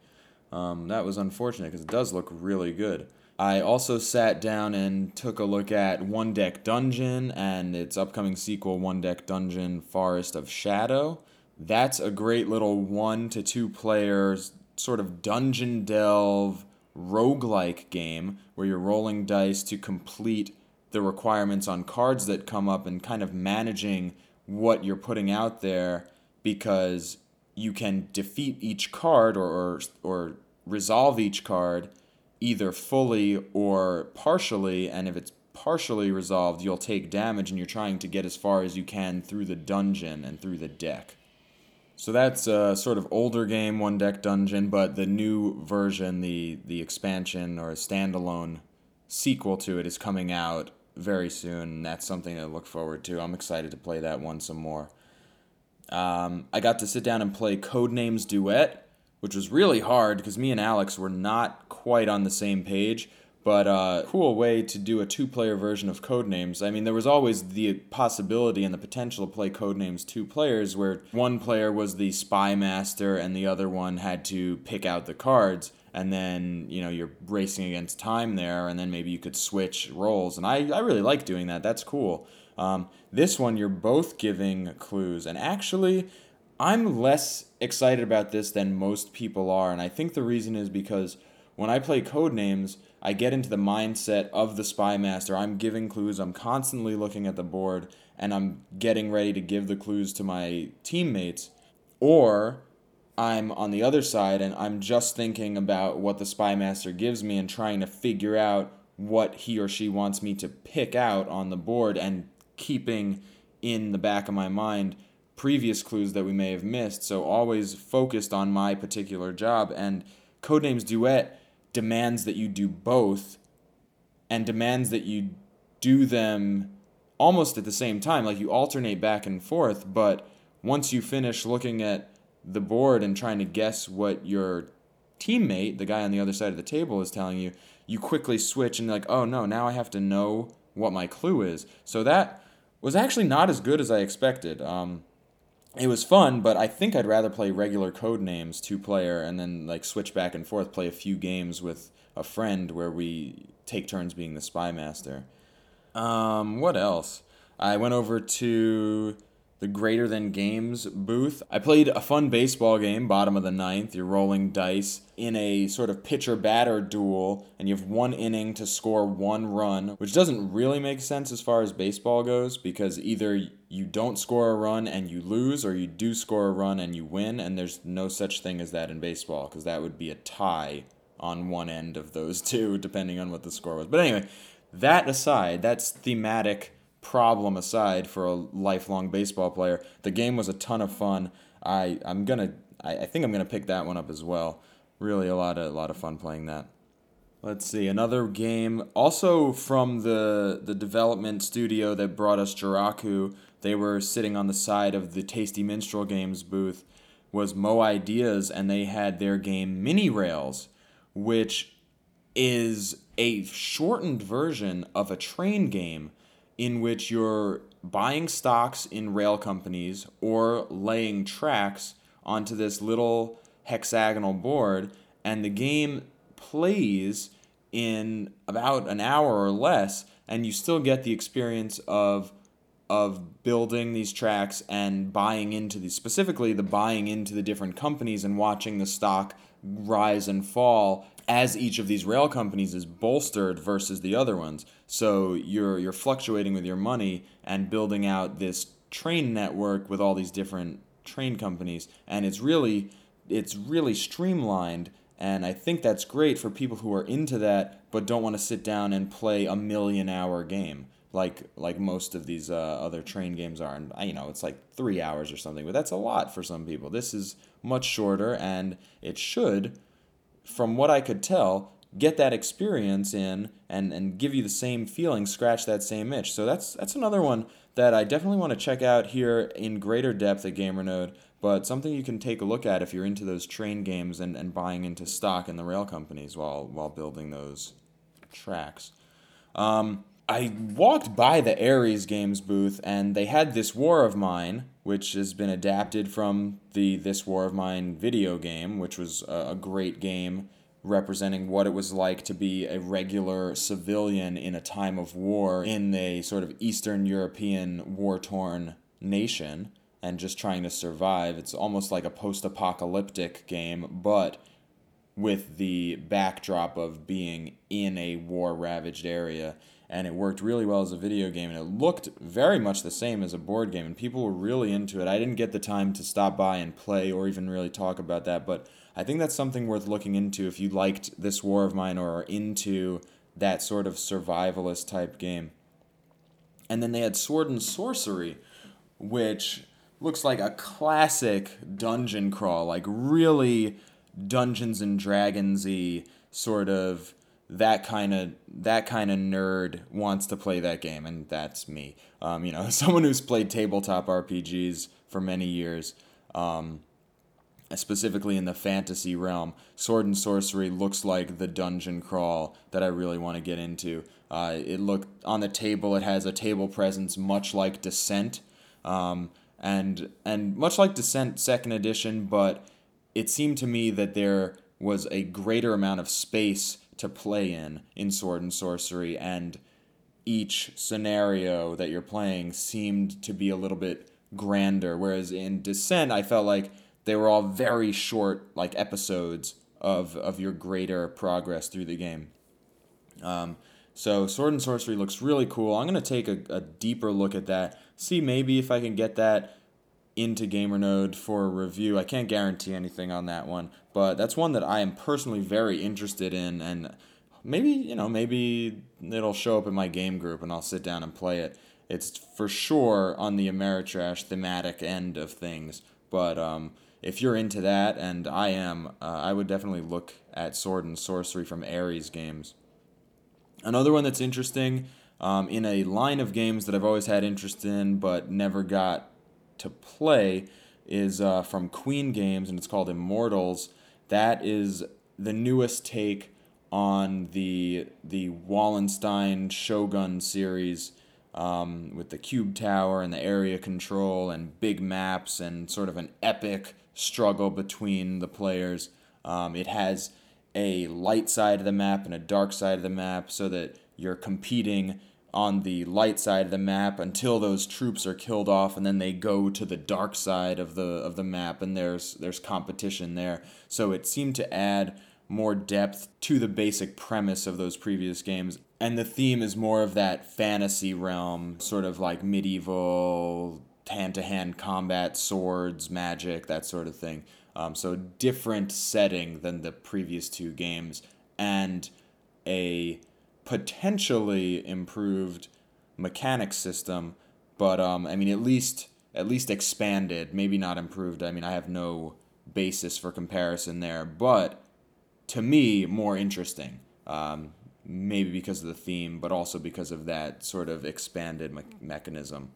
Um, that was unfortunate because it does look really good. I also sat down and took a look at One Deck Dungeon and its upcoming sequel, One Deck Dungeon Forest of Shadow. That's a great little one to two players sort of dungeon delve roguelike game where you're rolling dice to complete the requirements on cards that come up and kind of managing what you're putting out there, because you can defeat each card or or, or resolve each card either fully or partially, and if it's partially resolved, you'll take damage, and you're trying to get as far as you can through the dungeon and through the deck. So that's a sort of older game, One Deck Dungeon, but the new version, the the expansion or standalone sequel to it is coming out very soon, and that's something to look forward to. I'm excited to play that one some more. Um, I got to sit down and play Codenames Duet, which was really hard because me and Alex were not quite on the same page, but a uh, cool way to do a two-player version of Codenames. I mean, there was always the possibility and the potential to play Codenames two players, where one player was the spy master and the other one had to pick out the cards, and then, you know, you're racing against time there, and then maybe you could switch roles, and I, I really like doing that. That's cool. Um, this one, you're both giving clues, and actually, I'm less excited about this than most people are, and I think the reason is because when I play Codenames, I get into the mindset of the spy master. I'm giving clues, I'm constantly looking at the board, and I'm getting ready to give the clues to my teammates. Or I'm on the other side, and I'm just thinking about what the spy master gives me and trying to figure out what he or she wants me to pick out on the board, and keeping in the back of my mind previous clues that we may have missed, so always focused on my particular job. And Codenames Duet demands that you do both, and demands that you do them almost at the same time, like you alternate back and forth, but once you finish looking at the board and trying to guess what your teammate, the guy on the other side of the table, is telling you, you quickly switch and like, oh no, now I have to know what my clue is. So that was actually not as good as I expected. Um, It was fun, but I think I'd rather play regular Codenames two-player and then like switch back and forth, play a few games with a friend where we take turns being the spy master. Um, what else? I went over to the Greater Than Games booth. I played a fun baseball game, bottom of the ninth. You're rolling dice in a sort of pitcher-batter duel, and you have one inning to score one run, which doesn't really make sense as far as baseball goes, because either you don't score a run and you lose, or you do score a run and you win, and there's no such thing as that in baseball, because that would be a tie on one end of those two, depending on what the score was. But anyway, that aside, that's thematic problem aside for a lifelong baseball player. The game was a ton of fun. I, I'm gonna, I, I think I'm gonna pick that one up as well. Really a lot of a lot of fun playing that. Let's see, another game also from the the development studio that brought us Jiraku. They were sitting on the side of the Tasty Minstrel Games booth, was Mo Ideas, and they had their game Mini Rails, which is a shortened version of a train game in which you're buying stocks in rail companies or laying tracks onto this little hexagonal board, and the game plays in about an hour or less, and you still get the experience of of building these tracks and buying into these, specifically the buying into the different companies and watching the stock rise and fall as each of these rail companies is bolstered versus the other ones. So you're you're fluctuating with your money and building out this train network with all these different train companies, and it's really it's really streamlined. And I think that's great for people who are into that but don't want to sit down and play a million-hour game like like most of these uh, other train games are. And, you know, it's like three hours or something, but that's a lot for some people. This is much shorter, and it should, from what I could tell, get that experience in and, and give you the same feeling, scratch that same itch. So that's that's another one that I definitely want to check out here in greater depth at GamerNode, but something you can take a look at if you're into those train games and, and buying into stock in the rail companies while while building those tracks. Um, I walked by the Ares Games booth, and they had This War of Mine, which has been adapted from the This War of Mine video game, which was a, a great game representing what it was like to be a regular civilian in a time of war in a sort of Eastern European war-torn nation and just trying to survive. It's almost like a post-apocalyptic game, but with the backdrop of being in a war-ravaged area. And it worked really well as a video game, and it looked very much the same as a board game, and people were really into it. I didn't get the time to stop by and play or even really talk about that, but I think that's something worth looking into if you liked This War of Mine or are into that sort of survivalist-type game. And then they had Sword and Sorcery, which looks like a classic dungeon crawl, like really Dungeons and Dragons-y sort of, that kind of that kind of nerd wants to play that game, and that's me. Um, you know, someone who's played tabletop R P Gs for many years, um, specifically in the fantasy realm. Sword and Sorcery looks like the dungeon crawl that I really want to get into. Uh, it looked on the table. It has a table presence much like Descent, um, and and much like Descent Second Edition, but it seemed to me that there was a greater amount of space to play in, in Sword and Sorcery, and each scenario that you're playing seemed to be a little bit grander, whereas in Descent, I felt like they were all very short, like, episodes of, of your greater progress through the game. Um, so Sword and Sorcery looks really cool. I'm going to take a, a deeper look at that, see maybe if I can get that into GamerNode for a review. I can't guarantee anything on that one, but that's one that I am personally very interested in, and maybe, you know, maybe it'll show up in my game group and I'll sit down and play it. It's for sure on the Ameritrash thematic end of things, but um, if you're into that, and I am, uh, I would definitely look at Sword and Sorcery from Ares Games. Another one that's interesting, um, in a line of games that I've always had interest in but never got to play, is uh, from Queen Games, and it's called Immortals. That is the newest take on the the Wallenstein Shogun series, um, with the Cube Tower and the area control and big maps and sort of an epic struggle between the players. Um, it has a light side of the map and a dark side of the map, so that you're competing on the light side of the map until those troops are killed off, and then they go to the dark side of the of the map, and there's there's competition there. So it seemed to add more depth to the basic premise of those previous games. And the theme is more of that fantasy realm, sort of like medieval, hand-to-hand combat, swords, magic, that sort of thing. Um, so different setting than the previous two games, and a potentially improved mechanic system, but um, I mean, at least at least expanded, maybe not improved. I mean, I have no basis for comparison there, but to me, more interesting, um, maybe because of the theme, but also because of that sort of expanded me- mechanism.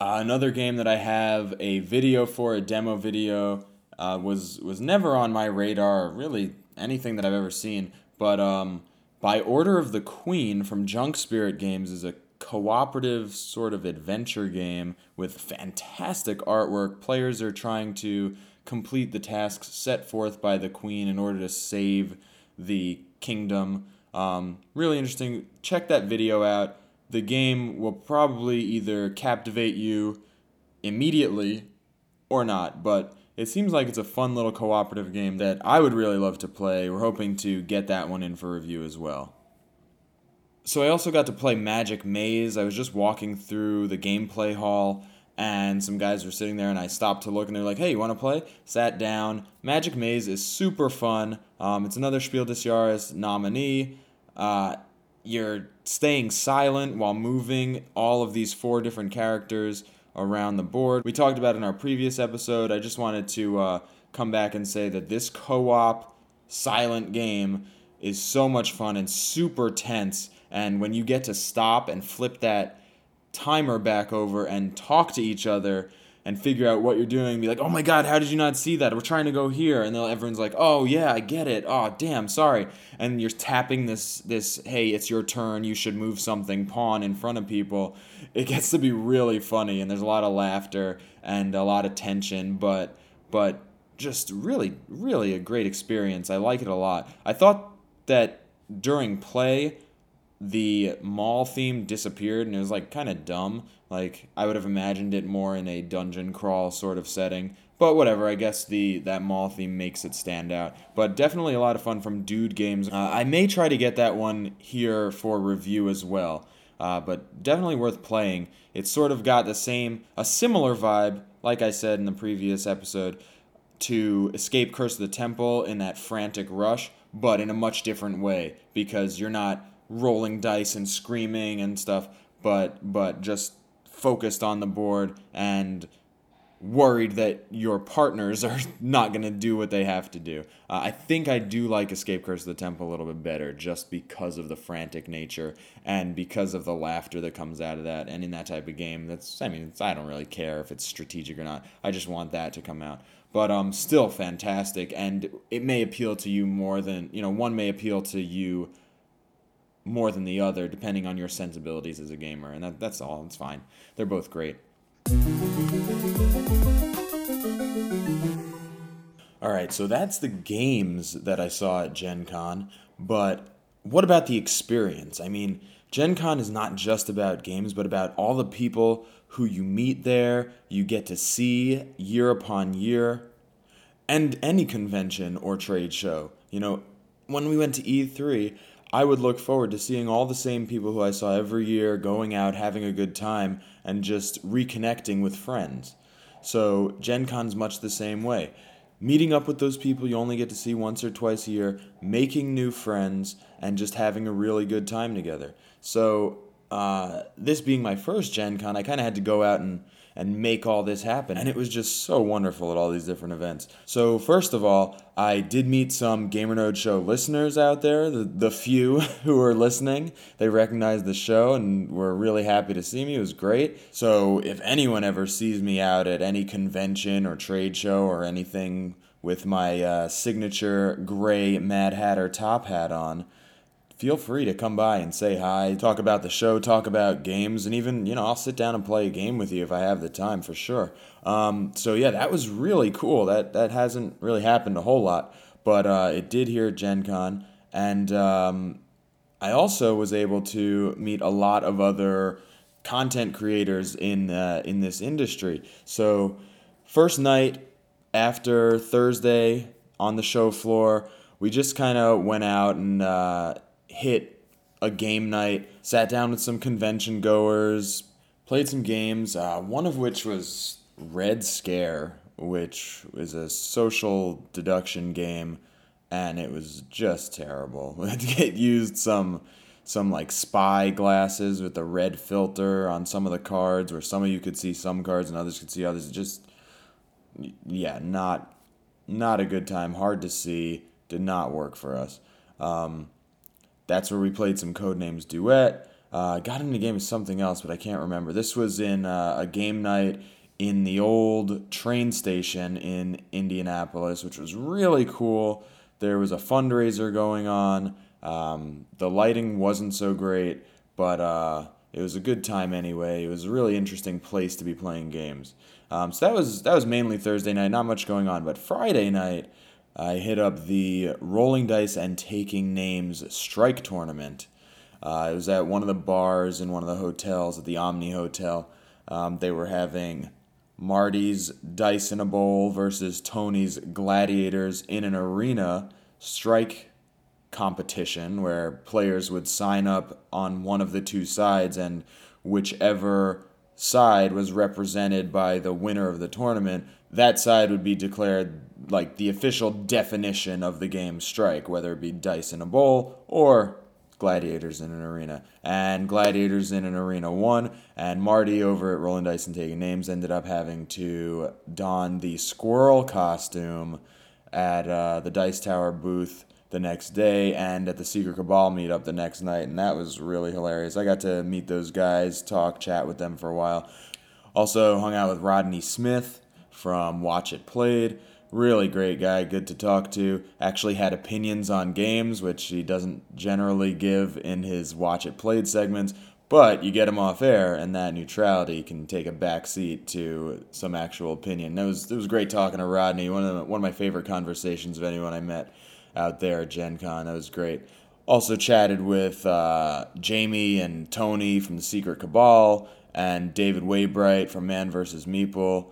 Uh, another game that I have a video for, a demo video, uh, was, was never on my radar, really anything that I've ever seen, but um, By Order of the Queen from Junk Spirit Games is a cooperative sort of adventure game with fantastic artwork. Players are trying to complete the tasks set forth by the Queen in order to save the kingdom. Um, really interesting. Check that video out. the game will probably either captivate you immediately or not, but it seems like it's a fun little cooperative game that I would really love to play. We're hoping to get that one in for review as well. So I also got to play Magic Maze. I was just walking through the gameplay hall, and some guys were sitting there, and I stopped to look, and they're like, hey, you want to play? Sat down. Magic Maze is super fun. Um, it's another Spiel des Jahres nominee. Uh, you're staying silent while moving all of these four different characters around the board. We talked about it in our previous episode. I just wanted to uh, come back and say that this co-op silent game is so much fun and super tense. And when you get to stop and flip that timer back over and talk to each other and figure out what you're doing, be like, oh my god, how did you not see that? We're trying to go here. And then everyone's like, oh yeah, I get it. Oh damn, sorry. And you're tapping this, this, hey, it's your turn, you should move something pawn in front of people. It gets to be really funny, and there's a lot of laughter and a lot of tension, but but just really, really a great experience. I like it a lot. I thought that during play, the mall theme disappeared, and it was like kind of dumb. Like, I would have imagined it more in a dungeon crawl sort of setting, but whatever. I guess the that mall theme makes it stand out. But definitely a lot of fun from Dude Games. Uh, I may try to get that one here for review as well. Uh, but definitely worth playing. It's sort of got the same, a similar vibe, like I said in the previous episode, to Escape Curse of the Temple in that frantic rush, but in a much different way, because you're not rolling dice and screaming and stuff, but but just focused on the board and worried that your partners are not going to do what they have to do. Uh, I think I do like Escape Curse of the Temple a little bit better, just because of the frantic nature and because of the laughter that comes out of that. And in that type of game, that's I mean, it's, I don't really care if it's strategic or not. I just want that to come out. But um, still fantastic, and it may appeal to you more than, you know, one may appeal to you more than the other, depending on your sensibilities as a gamer. And that, that's all. It's fine. They're both great. All right, so that's the games that I saw at Gen Con. But what about the experience? I mean, Gen Con is not just about games, but about all the people who you meet there, you get to see year upon year, and any convention or trade show. You know, when we went to E three, I would look forward to seeing all the same people who I saw every year, going out, having a good time, and just reconnecting with friends. So Gen Con's much the same way. Meeting up with those people you only get to see once or twice a year, making new friends, and just having a really good time together. So uh, this being my first Gen Con, I kind of had to go out and, and make all this happen. And it was just so wonderful at all these different events. So first of all, I did meet some GamerNode show listeners out there, the, the few who were listening. They recognized the show and were really happy to see me. It was great. So if anyone ever sees me out at any convention or trade show or anything with my uh, signature gray Mad Hatter top hat on, feel free to come by and say hi, talk about the show, talk about games, and even, you know, I'll sit down and play a game with you if I have the time, for sure. Um, so, yeah, that was really cool. That that hasn't really happened a whole lot, but uh, it did here at Gen Con. And um, I also was able to meet a lot of other content creators in uh, in this industry. So, first night after Thursday on the show floor, we just kind of went out and Uh, hit a game night, sat down with some convention goers, played some games, uh, one of which was Red Scare, which is a social deduction game, and it was just terrible. It used some, some like spy glasses with a red filter on some of the cards, where some of you could see some cards and others could see others. Just, yeah, not, not a good time, hard to see, did not work for us. Um... That's where we played some Codenames Duet. Uh, got into the game of something else, but I can't remember. This was in uh, a game night in the old train station in Indianapolis, which was really cool. There was a fundraiser going on. Um, the lighting wasn't so great, but uh, it was a good time anyway. It was a really interesting place to be playing games. Um, so that was that was mainly Thursday night. Not much going on, but Friday night, I hit up the Rolling Dice and Taking Names Strike Tournament. Uh, it was at one of the bars in one of the hotels at the Omni Hotel. Um, they were having Marty's Dice in a Bowl versus Tony's Gladiators in an Arena strike competition where players would sign up on one of the two sides, and whichever side was represented by the winner of the tournament, that side would be declared like the official definition of the game strike, whether it be Dice in a Bowl or Gladiators in an Arena. And Gladiators in an Arena won, and Marty over at Rolling Dice and Taking Names ended up having to don the squirrel costume at uh, the Dice Tower booth the next day and at the Secret Cabal meetup the next night, and that was really hilarious. I got to meet those guys, talk, chat with them for a while. Also hung out with Rodney Smith from Watch It Played. Really great guy, good to talk to. Actually had opinions on games, which he doesn't generally give in his Watch It Played segments, but you get him off air, and that neutrality can take a backseat to some actual opinion. It was, it was great talking to Rodney, one of, the, one of my favorite conversations of anyone I met out there at Gen Con. That was great. Also chatted with uh, Jamie and Tony from The Secret Cabal, and David Waybright from Man versus. Meeple.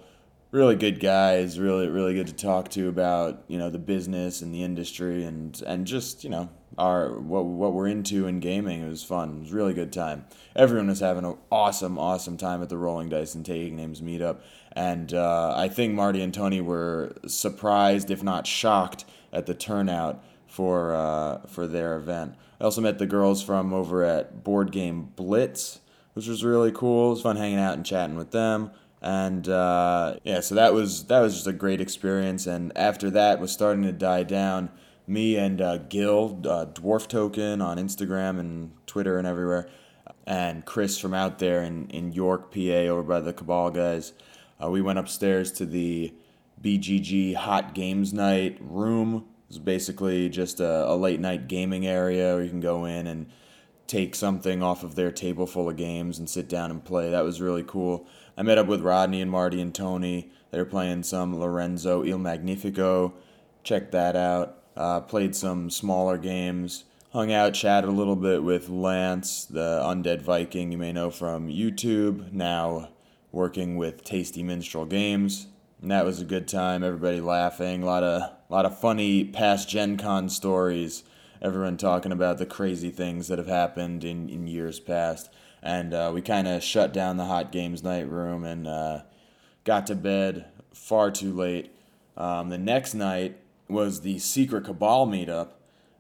Really good guys, really, really good to talk to about, you know, the business and the industry and, and just, you know, our what what we're into in gaming. It was fun. It was a really good time. Everyone was having an awesome, awesome time at the Rolling Dice and Taking Names meetup. And uh, I think Marty and Tony were surprised, if not shocked, at the turnout for uh, for their event. I also met the girls from over at Board Game Blitz, which was really cool. It was fun hanging out and chatting with them. And uh, yeah, so that was that was just a great experience. And after that was starting to die down, me and uh, Gil, uh, Dwarf Token on Instagram and Twitter and everywhere, and Chris from out there in, in York, P A, over by the Cabal guys, uh, we went upstairs to the B G G Hot Games Night room. It's basically just a, a late night gaming area where you can go in and take something off of their table full of games and sit down and play. That was really cool. I met up with Rodney and Marty and Tony. They were playing some Lorenzo Il Magnifico. Checked that out. Uh, played some smaller games. Hung out, chatted a little bit with Lance, the Undead Viking you may know from YouTube, now working with Tasty Minstrel Games. And that was a good time. Everybody laughing. A lot of, lot of funny past Gen Con stories. Everyone talking about the crazy things that have happened in, in years past. And uh, we kind of shut down the Hot Games Night room and uh, got to bed far too late. Um, the next night was the Secret Cabal meetup,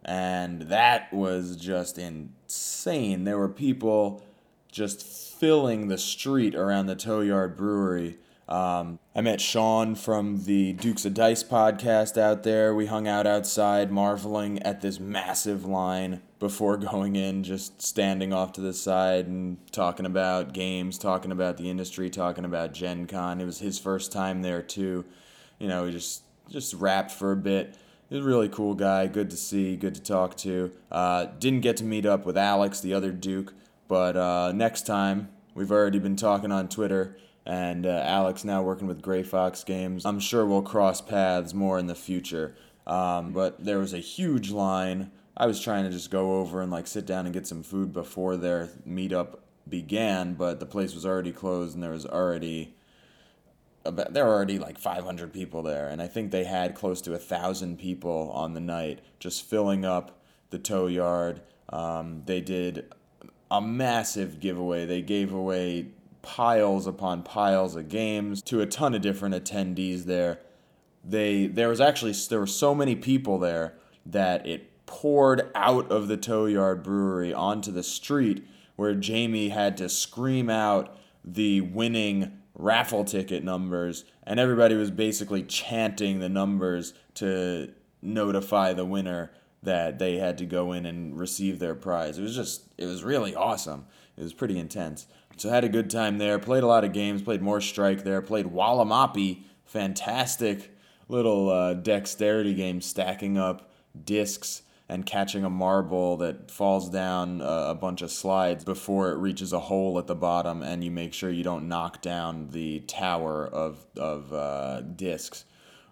and that was just insane. There were people just filling the street around the Tow Yard Brewery. Um, I met Sean from the Dukes of Dice podcast out there. We hung out outside marveling at this massive line before going in, just standing off to the side and talking about games, talking about the industry, talking about Gen Con. It was his first time there too. You know, we just, just rapped for a bit. He was a really cool guy, good to see, good to talk to. Uh, didn't get to meet up with Alex, the other Duke, but uh, next time, we've already been talking on Twitter. And uh, Alex now working with Gray Fox Games. I'm sure we'll cross paths more in the future. Um, but there was a huge line. I was trying to just go over and like sit down and get some food before their meetup began, but the place was already closed and there was already about, there were already like five hundred people there, and I think they had close to a thousand people on the night, just filling up the Tow Yard. Um, they did a massive giveaway. They gave away piles upon piles of games to a ton of different attendees there. They there was actually there were so many people there that it poured out of the Tow Yard Brewery onto the street, where Jamie had to scream out the winning raffle ticket numbers, and everybody was basically chanting the numbers to notify the winner that they had to go in and receive their prize. It was just it was really awesome. It was pretty intense. So had a good time there, played a lot of games, played more Strike there, played Wallamapi, fantastic little uh, dexterity game, stacking up discs and catching a marble that falls down uh, a bunch of slides before it reaches a hole at the bottom, and you make sure you don't knock down the tower of, of uh, discs.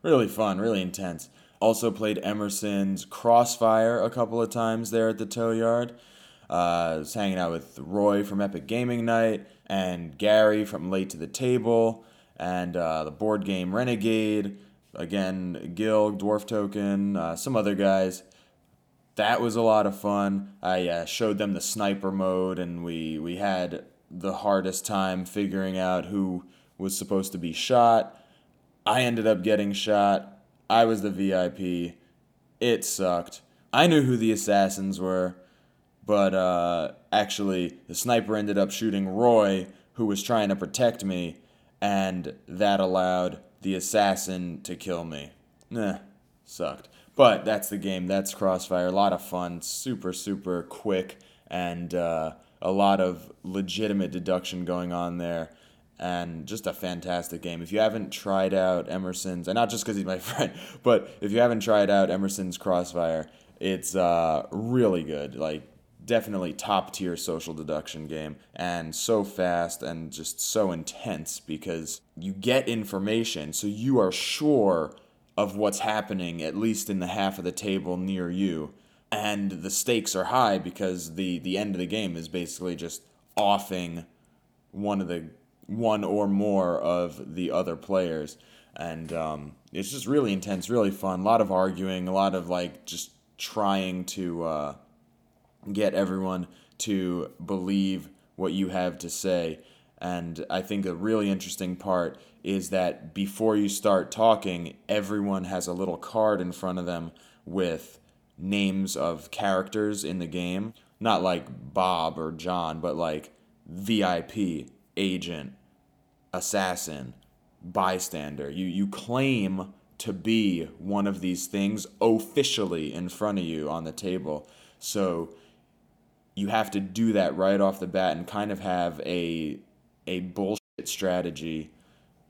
Really fun, really intense. Also played Emerson's Crossfire a couple of times there at the Tow Yard. Uh, I was hanging out with Roy from Epic Gaming Night and Gary from Late to the Table and uh, the board game Renegade. Again, Gil, Dwarf Token, uh, some other guys. That was a lot of fun. I uh, showed them the sniper mode, and we, we had the hardest time figuring out who was supposed to be shot. I ended up getting shot. I was the V I P. It sucked. I knew who the assassins were, but uh, actually the sniper ended up shooting Roy, who was trying to protect me, and that allowed the assassin to kill me. Nah, sucked. But that's the game. That's Crossfire. A lot of fun. Super, super quick. And uh, a lot of legitimate deduction going on there. And just a fantastic game. If you haven't tried out Emerson's, and not just because he's my friend, but if you haven't tried out Emerson's Crossfire, it's uh, really good. Like, definitely top-tier social deduction game. And so fast and just so intense because you get information, so you are sure of what's happening, at least in the half of the table near you. And the stakes are high because the, the end of the game is basically just offing one of the one or more of the other players. And um, it's just really intense, really fun, a lot of arguing, a lot of like just trying to uh, get everyone to believe what you have to say. And I think a really interesting part is that before you start talking, everyone has a little card in front of them with names of characters in the game. Not like Bob or John, but like V I P, agent, assassin, bystander. You you claim to be one of these things officially in front of you on the table. So you have to do that right off the bat and kind of have a a bullshit strategy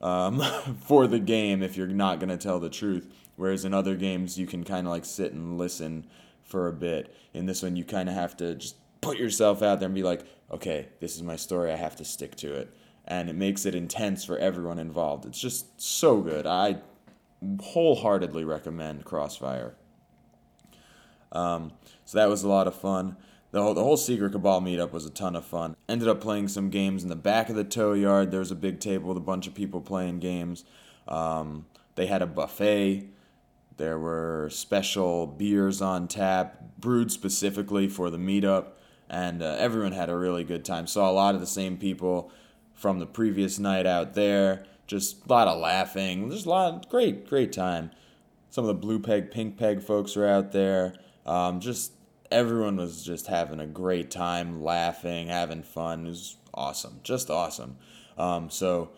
um, for the game if you're not going to tell the truth. Whereas in other games, you can kind of like sit and listen for a bit. In this one, you kind of have to just put yourself out there and be like, okay, this is my story, I have to stick to it. And it makes it intense for everyone involved. It's just so good. I wholeheartedly recommend Crossfire. Um, so that was a lot of fun. The whole, the whole Secret Cabal meetup was a ton of fun. Ended up playing some games in the back of the tow yard. There was a big table with a bunch of people playing games. Um, they had a buffet. There were special beers on tap, brewed specifically for the meetup. And uh, everyone had a really good time. Saw a lot of the same people from the previous night out there. Just a lot of laughing. Just a lot of great, great time. Some of the Blue Peg, Pink Peg folks were out there. Um, just... Everyone was just having a great time, laughing, having fun. It was awesome, just awesome. Um, so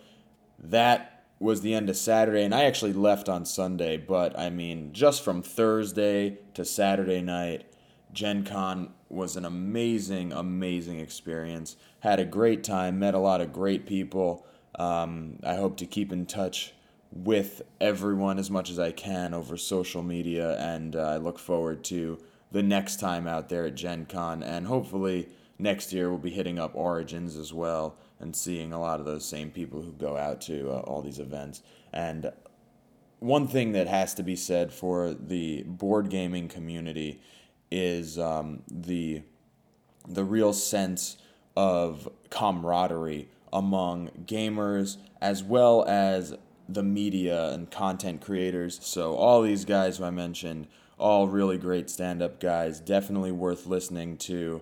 that was the end of Saturday, and I actually left on Sunday, but I mean, just from Thursday to Saturday night, Gen Con was an amazing, amazing experience. Had a great time, met a lot of great people. Um, I hope to keep in touch with everyone as much as I can over social media, and uh, I look forward to the next time out there at Gen Con, and hopefully next year we'll be hitting up Origins as well and seeing a lot of those same people who go out to uh, all these events. And one thing that has to be said for the board gaming community is um, the the real sense of camaraderie among gamers as well as the media and content creators. So all these guys who I mentioned, all really great stand-up guys, definitely worth listening to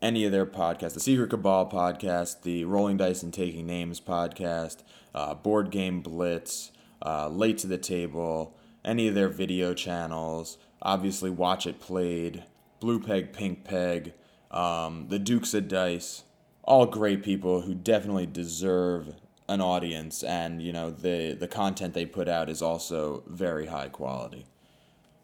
any of their podcasts. The Secret Cabal podcast, the Rolling Dice and Taking Names podcast, uh, Board Game Blitz, uh, Late to the Table, any of their video channels, obviously Watch It Played, Blue Peg, Pink Peg, um, the Dukes of Dice, all great people who definitely deserve an audience, and you know the, the content they put out is also very high quality.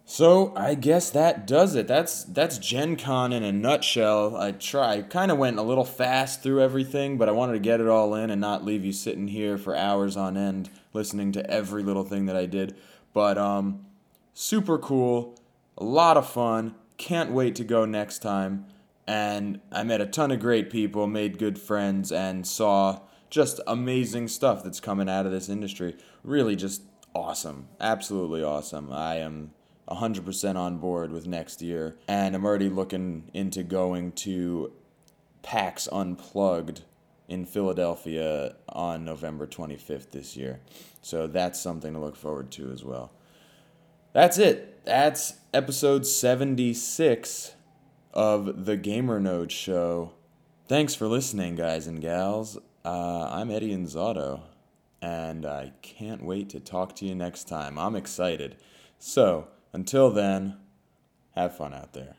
So I guess that does it. That's that's Gen Con in a nutshell. I try, kind of went a little fast through everything, but I wanted to get it all in and not leave you sitting here for hours on end listening to every little thing that I did. But um, super cool, a lot of fun. Can't wait to go next time. And I met a ton of great people, made good friends, and saw just amazing stuff that's coming out of this industry. Really, just awesome, absolutely awesome. I am one hundred percent on board with next year, and I'm already looking into going to PAX Unplugged in Philadelphia on November twenty-fifth this year. So that's something to look forward to as well. That's it. That's episode seventy-six of the GamerNode Show. Thanks for listening, guys and gals. Uh, I'm Eddie Inzauto, and I can't wait to talk to you next time. I'm excited. So, until then, have fun out there.